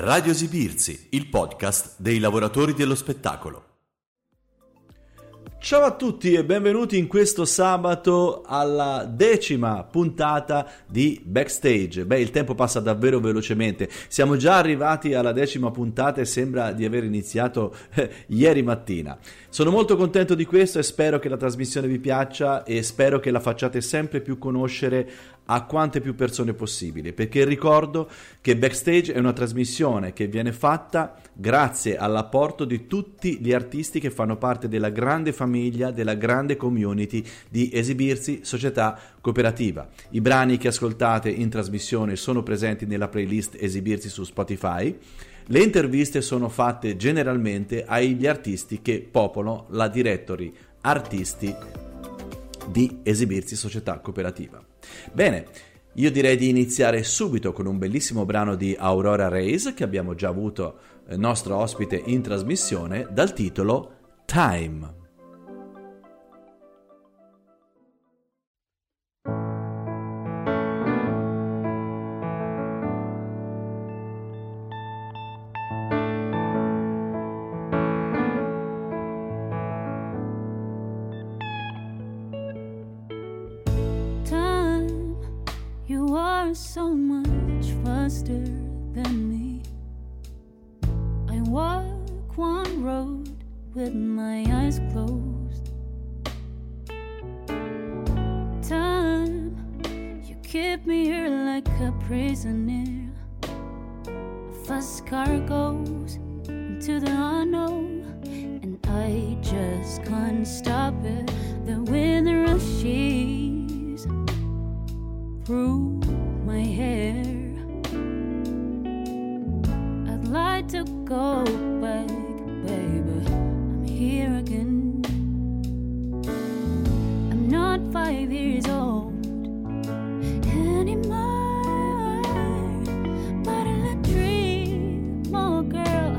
Radio Sibirsi, il podcast dei lavoratori dello spettacolo. Ciao a tutti e benvenuti in questo sabato alla 10ª puntata di Backstage. Il tempo passa davvero velocemente, siamo già arrivati alla 10ª puntata e sembra di aver iniziato ieri mattina. Sono molto contento di questo e spero che la trasmissione vi piaccia e spero che la facciate sempre più conoscere a quante più persone possibile, perché ricordo che Backstage è una trasmissione che viene fatta grazie all'apporto di tutti gli artisti che fanno parte della grande famiglia, della grande community di Esibirsi Società Cooperativa. I brani che ascoltate in trasmissione sono presenti nella playlist Esibirsi su Spotify. Le interviste sono fatte generalmente agli artisti che popolano la directory artisti di Esibirsi Società Cooperativa. Bene, io direi di iniziare subito con un bellissimo brano di Aurora Reis, che abbiamo già avuto nostro ospite in trasmissione, dal titolo Time. So much faster than me. I walk one road with my eyes closed. Time, you keep me here like a prisoner. A fast car goes into the unknown, and I just can't stop it. The wind rushes through my hair. I'd like to go back, baby. I'm here again. I'm not 5 years old anymore, but I'm a dream, oh girl.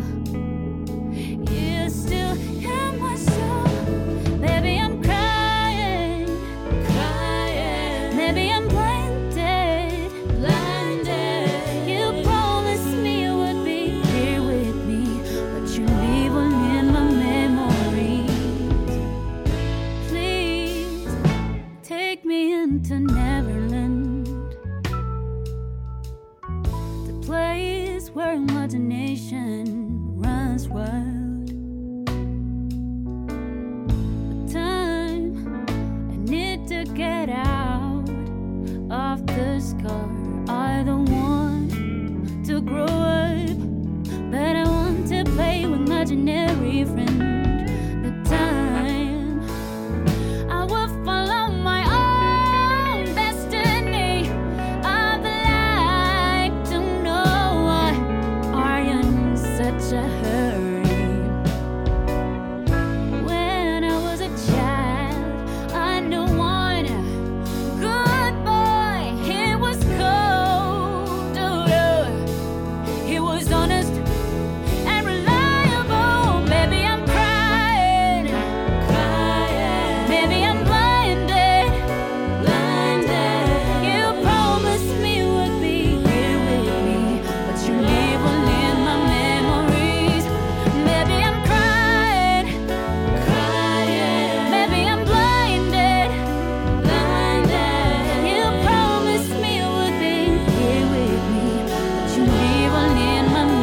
You're still in my soul. Baby, I'm crying, crying. Maybe I'm imaginary friend. You live in my mind.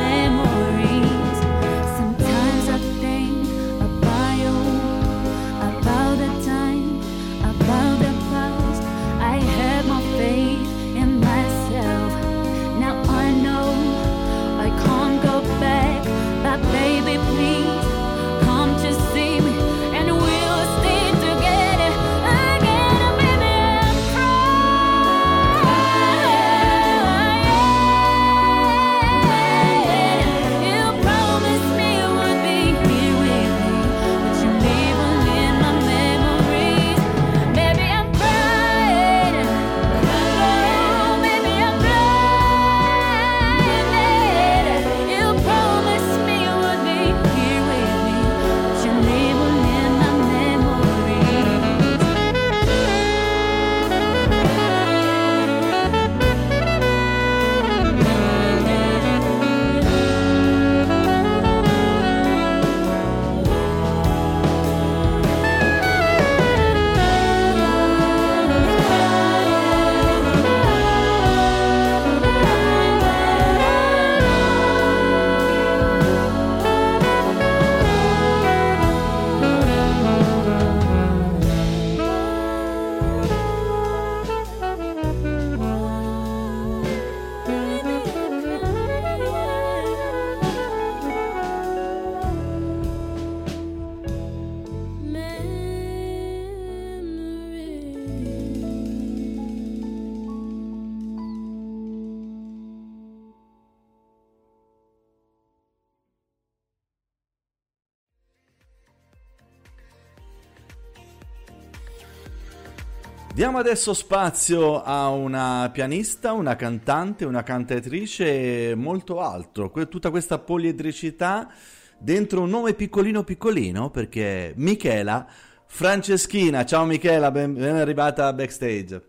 Diamo adesso spazio a una pianista, una cantante, una cantatrice e molto altro. Tutta questa poliedricità dentro un nome piccolino piccolino, perché è Michela Franceschina. Ciao Michela, ben arrivata a Backstage.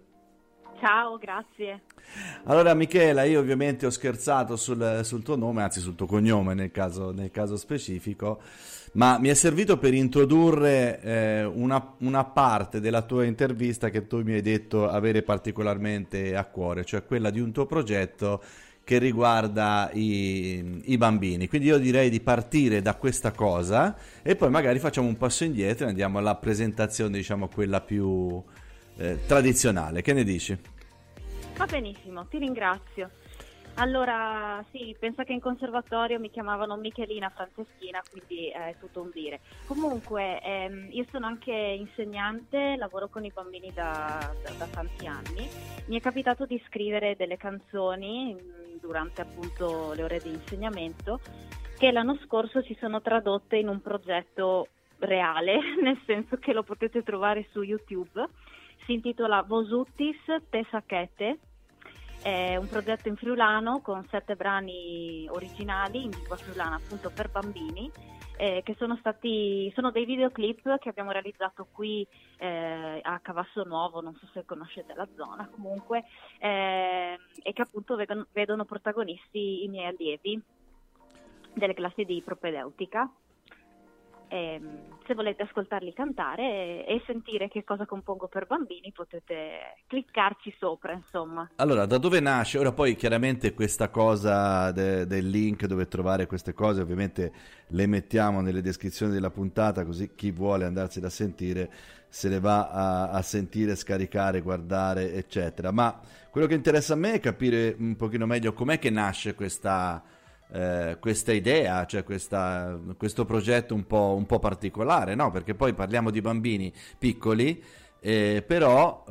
Ciao, grazie. Allora Michela, io ovviamente ho scherzato sul tuo nome, anzi sul tuo cognome nel caso specifico, ma mi è servito per introdurre una parte della tua intervista che tu mi hai detto avere particolarmente a cuore, cioè quella di un tuo progetto che riguarda i bambini. Quindi io direi di partire da questa cosa e poi magari facciamo un passo indietro e andiamo alla presentazione, diciamo quella più tradizionale. Che ne dici? Va benissimo, ti ringrazio. Allora, sì, pensa che in conservatorio mi chiamavano Michelina Franceschina, quindi è tutto un dire. Comunque, io sono anche insegnante, lavoro con i bambini da tanti anni. Mi è capitato di scrivere delle canzoni durante appunto le ore di insegnamento, che l'anno scorso si sono tradotte in un progetto reale, nel senso che lo potete trovare su YouTube. Si intitola Vosutis te sacchete. È un progetto in friulano con 7 brani originali in lingua friulana, appunto per bambini, che sono dei videoclip che abbiamo realizzato qui a Cavasso Nuovo, non so se conoscete la zona comunque, e che appunto vedono protagonisti i miei allievi delle classi di propedeutica. Se volete ascoltarli cantare e sentire che cosa compongo per bambini, potete cliccarci sopra, insomma. Allora, da dove nasce? Ora poi chiaramente questa cosa del link dove trovare queste cose ovviamente le mettiamo nelle descrizioni della puntata, così chi vuole andarsela a sentire se le va a sentire, scaricare, guardare eccetera. Ma quello che interessa a me è capire un pochino meglio com'è che nasce questa idea, cioè questo progetto un po' particolare, no? Perché poi parliamo di bambini piccoli, però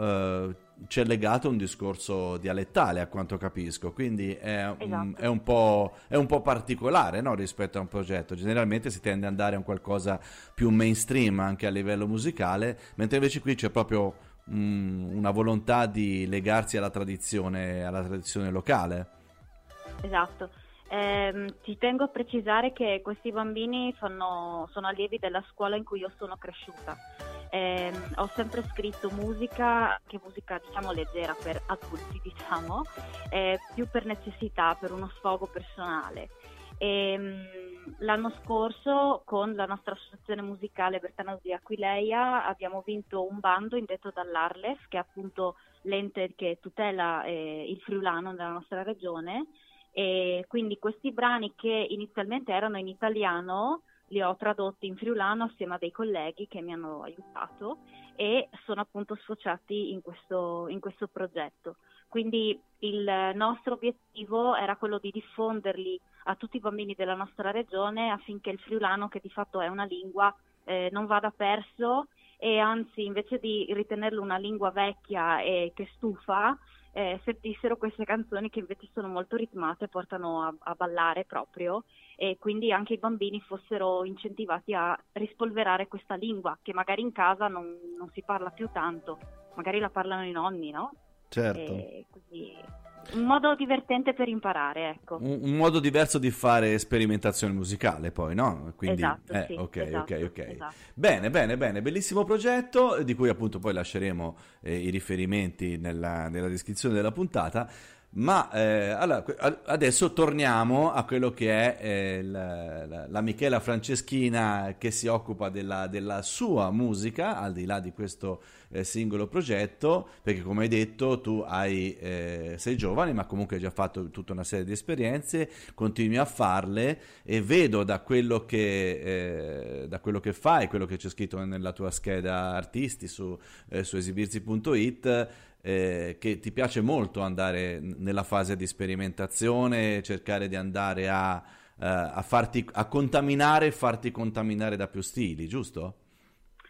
c'è legato un discorso dialettale a quanto capisco, quindi è un po' particolare, no? Rispetto a un progetto generalmente si tende ad andare a un qualcosa più mainstream anche a livello musicale, mentre invece qui c'è proprio una volontà di legarsi alla tradizione locale. Esatto. Ti tengo a precisare che questi bambini sono allievi della scuola in cui io sono cresciuta. Ho sempre scritto musica diciamo leggera per adulti, diciamo, più per necessità, per uno sfogo personale. L'anno scorso con la nostra associazione musicale Bertano di Aquileia abbiamo vinto un bando indetto dall'Arles, che è appunto l'ente che tutela il friulano nella nostra regione. E quindi questi brani, che inizialmente erano in italiano, li ho tradotti in friulano assieme a dei colleghi che mi hanno aiutato e sono appunto sfociati in questo progetto. Quindi il nostro obiettivo era quello di diffonderli a tutti i bambini della nostra regione affinché il friulano, che di fatto è una lingua, non vada perso, e anzi invece di ritenerlo una lingua vecchia e che stufa, sentissero queste canzoni che invece sono molto ritmate, portano a ballare proprio, e quindi anche i bambini fossero incentivati a rispolverare questa lingua che magari in casa non si parla più tanto, magari la parlano i nonni, no? Certo. E quindi un modo divertente per imparare, ecco. Un modo diverso di fare sperimentazione musicale poi, no? Quindi, esatto, sì, ok. Esatto. Bene, bellissimo progetto, di cui appunto poi lasceremo i riferimenti nella descrizione della puntata, ma allora, adesso torniamo a quello che è la Michela Franceschina che si occupa della sua musica, al di là di questo singolo progetto, perché come hai detto tu sei giovane ma comunque hai già fatto tutta una serie di esperienze, continui a farle, e vedo da quello che fai, quello che c'è scritto nella tua scheda artisti su esibirsi.it, che ti piace molto andare nella fase di sperimentazione, cercare di andare a farti contaminare da più stili, giusto?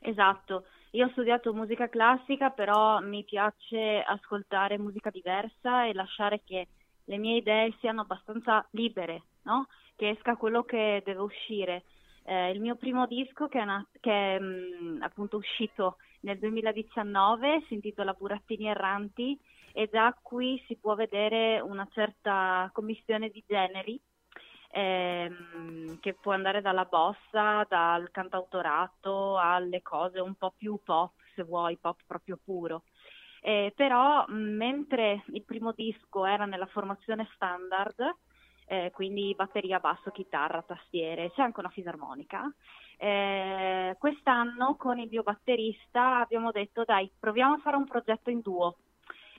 Esatto, io ho studiato musica classica, però mi piace ascoltare musica diversa e lasciare che le mie idee siano abbastanza libere, no? Che esca quello che deve uscire. il mio primo disco che è appunto uscito nel 2019, si intitola Burattini Erranti, e già qui si può vedere una certa commistione di generi, che può andare dalla bossa, dal cantautorato, alle cose un po' più pop, se vuoi, pop proprio puro. Però mentre il primo disco era nella formazione standard, quindi batteria, basso, chitarra, tastiere, c'è anche una fisarmonica, quest'anno con il mio batterista abbiamo detto dai, proviamo a fare un progetto in duo.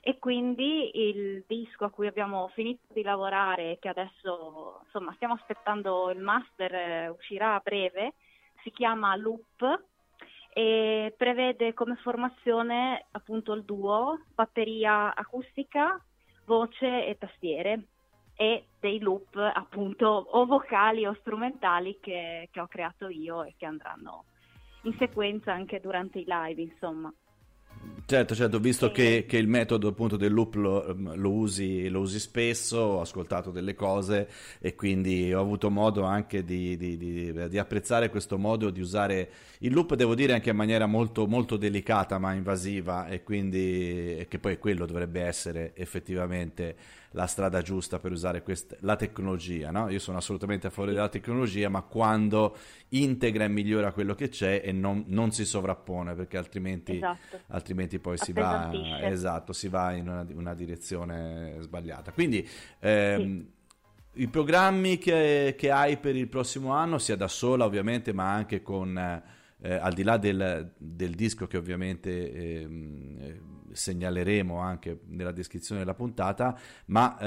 E quindi il disco a cui abbiamo finito di lavorare, che adesso insomma stiamo aspettando il master, uscirà a breve, si chiama Loop e prevede come formazione appunto il duo, batteria acustica, voce e tastiere, e dei loop appunto o vocali o strumentali che ho creato io e che andranno in sequenza anche durante i live, insomma. Certo, visto che il metodo appunto del loop lo usi spesso, ho ascoltato delle cose e quindi ho avuto modo anche di apprezzare questo modo di usare il loop, devo dire anche in maniera molto, molto delicata ma invasiva, e quindi che poi quello dovrebbe essere effettivamente la strada giusta per usare la tecnologia, no? Io sono assolutamente a favore della tecnologia, ma quando integra e migliora quello che c'è e non si sovrappone, perché altrimenti... Esatto. Altrimenti poi si va in una direzione sbagliata. Quindi sì. I programmi che hai per il prossimo anno, sia da sola ovviamente, ma anche con al di là del disco che ovviamente segnaleremo anche nella descrizione della puntata, ma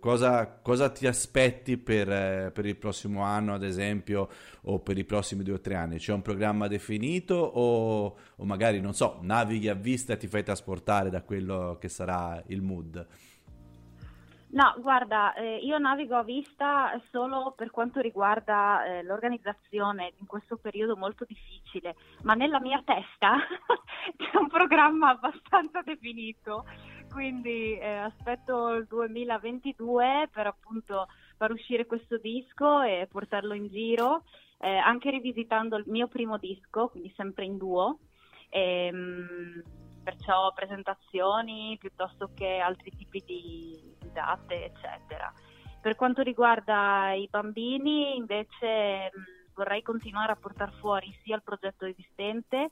cosa ti aspetti per il prossimo anno ad esempio, o per i prossimi 2 o 3 anni? C'è un programma definito o magari, non so, navighi a vista e ti fai trasportare da quello che sarà il mood? No, guarda, io navigo a vista solo per quanto riguarda l'organizzazione in questo periodo molto difficile, ma nella mia testa c'è un programma abbastanza definito, quindi aspetto il 2022 per appunto far uscire questo disco e portarlo in giro, anche rivisitando il mio primo disco, quindi sempre in duo. Perciò presentazioni piuttosto che altri tipi di date, eccetera. Per quanto riguarda i bambini, invece, vorrei continuare a portare fuori sia il progetto esistente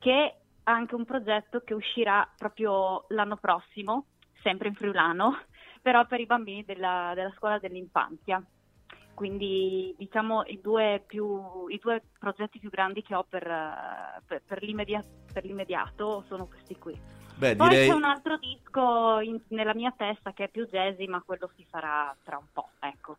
che anche un progetto che uscirà proprio l'anno prossimo, sempre in friulano, però per i bambini della scuola dell'infanzia. Quindi diciamo i due progetti più grandi che ho per l'immediato sono questi qui. Beh, poi direi... c'è un altro disco nella mia testa che è più jazzy, ma quello si farà tra un po', ecco.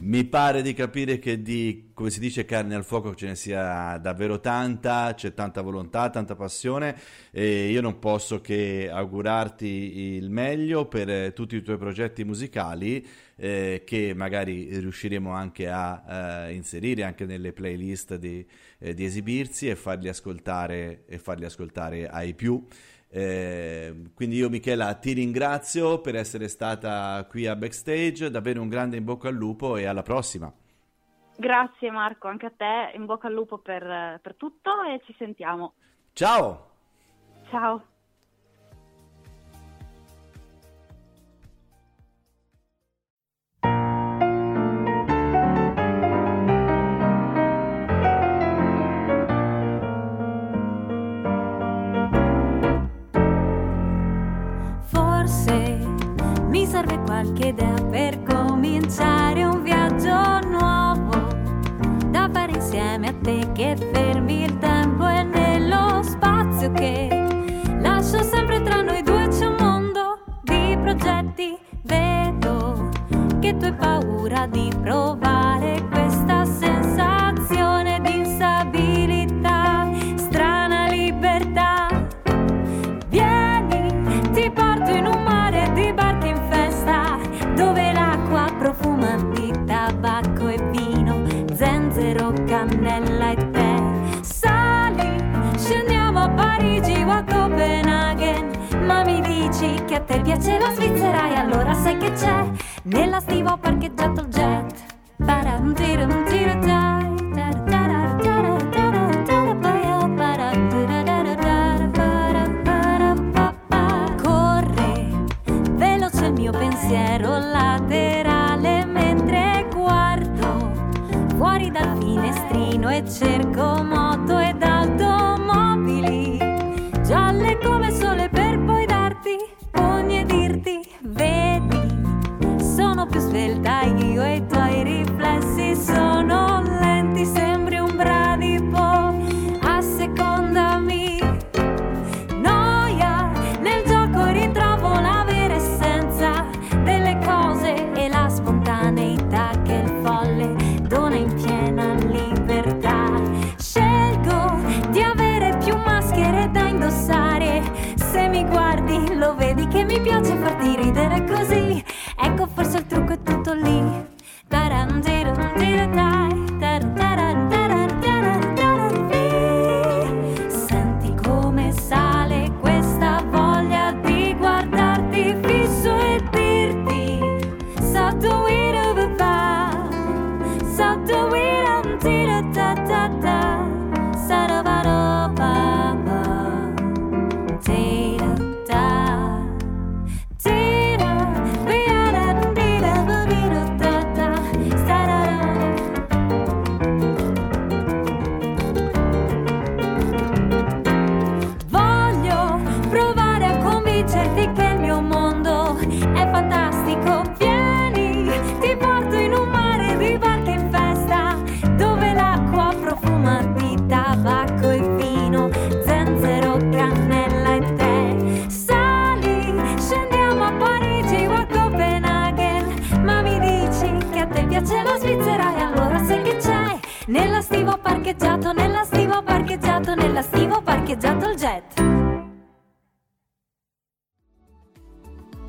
Mi pare di capire che di, come si dice, carne al fuoco ce ne sia davvero tanta, c'è tanta volontà, tanta passione, e io non posso che augurarti il meglio per tutti i tuoi progetti musicali, che magari riusciremo anche a inserire anche nelle playlist di Esibirsi e farli ascoltare ai più. Quindi io, Michela, ti ringrazio per essere stata qui a Backstage, davvero un grande in bocca al lupo e alla prossima. Grazie Marco, anche a te in bocca al lupo per tutto e ci sentiamo. Ciao. Serve qualche idea per cominciare un viaggio nuovo da fare insieme a te, che fermi il tempo e nello spazio che lascio sempre tra noi due c'è un mondo di progetti. Vedo che tu hai paura di provare questa sensazione di instabilità, strana libertà. Vieni, ti porto in un mare di barche in dove l'acqua profuma di tabacco e vino, zenzero, cannella e tè. Sali, scendiamo a Parigi o a Copenaghen, ma mi dici che a te piace la Svizzera e allora sai che c'è? Nella stiva ho parcheggiato il jet, param tiro, un tiro, dai, fuori dal finestrino e cerco moto ed automobili gialle come sole per poi darti pugni e dirti vedi, sono più svelta io e i tuoi riflessi sono lenti, sembri un bradipo. Lo vedi che mi piace farti ridere così, ecco forse il trucco è tutto lì. Senti come sale questa voglia di guardarti fisso e dirti nella stiva ho parcheggiato il jet.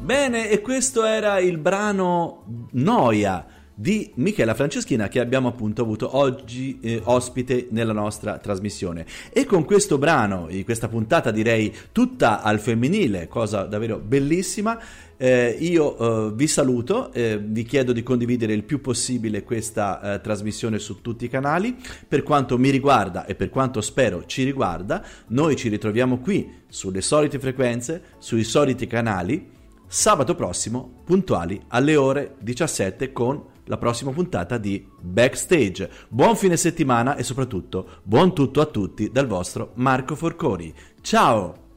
Bene, e questo era il brano Noia di Michela Franceschina, che abbiamo appunto avuto oggi ospite nella nostra trasmissione. E con questo brano, questa puntata direi tutta al femminile, cosa davvero bellissima, io vi saluto, vi chiedo di condividere il più possibile questa trasmissione su tutti i canali. Per quanto mi riguarda e per quanto spero ci riguarda, noi ci ritroviamo qui sulle solite frequenze, sui soliti canali, sabato prossimo puntuali alle ore 17 con la prossima puntata di Backstage. Buon fine settimana e soprattutto buon tutto a tutti dal vostro Marco Forconi. Ciao!